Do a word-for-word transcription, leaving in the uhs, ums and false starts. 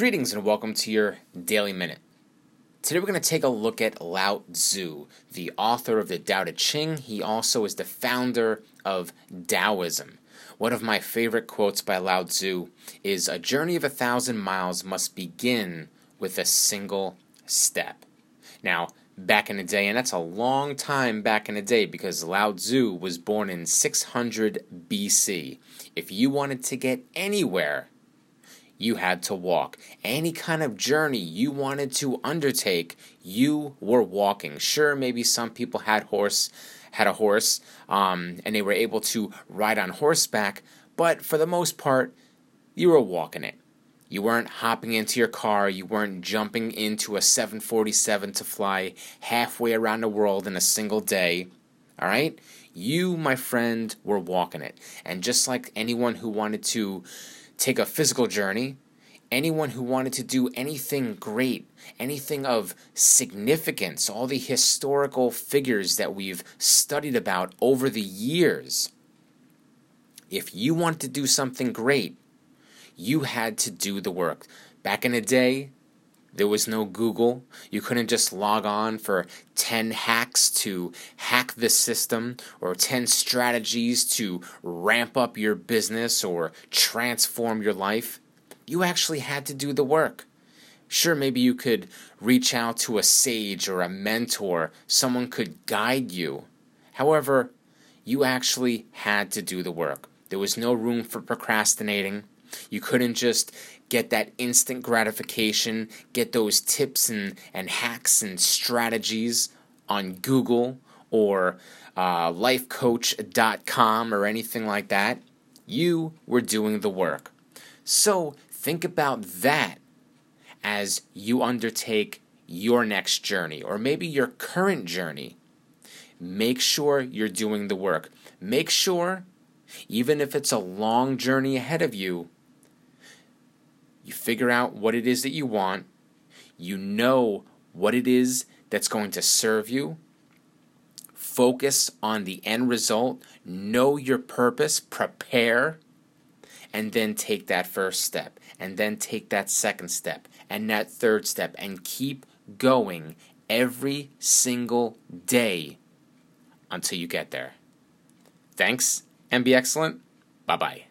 Greetings and welcome to your Daily Minute. Today we're going to take a look at Lao Tzu, the author of the Tao Te Ching. He also is the founder of Taoism. One of my favorite quotes by Lao Tzu is, "A journey of a thousand miles must begin with a single step." Now, back in the day, and that's a long time back in the day because Lao Tzu was born in six hundred B C. If you wanted to get anywhere, you had to walk. Any kind of journey you wanted to undertake, you were walking. Sure, maybe some people had horse, had a horse, um, and they were able to ride on horseback, but for the most part, you were walking it. You weren't hopping into your car. You weren't jumping into a seven forty-seven to fly halfway around the world in a single day. All right? You, my friend, were walking it. And just like anyone who wanted to take a physical journey, anyone who wanted to do anything great, anything of significance, all the historical figures that we've studied about over the years, if you wanted to do something great, you had to do the work. Back in the day, there was no Google. You couldn't just log on for ten hacks to hack the system or ten strategies to ramp up your business or transform your life. You actually had to do the work. Sure, maybe you could reach out to a sage or a mentor. Someone could guide you. However, you actually had to do the work. There was no room for procrastinating. You couldn't just get that instant gratification, get those tips and, and hacks and strategies on Google or uh, life coach dot com or anything like that. You were doing the work. So think about that as you undertake your next journey or maybe your current journey. Make sure you're doing the work. Make sure, even if it's a long journey ahead of you, you figure out what it is that you want, you know what it is that's going to serve you, focus on the end result, know your purpose, prepare, and then take that first step, and then take that second step, and that third step, and keep going every single day until you get there. Thanks, and be excellent. Bye-bye.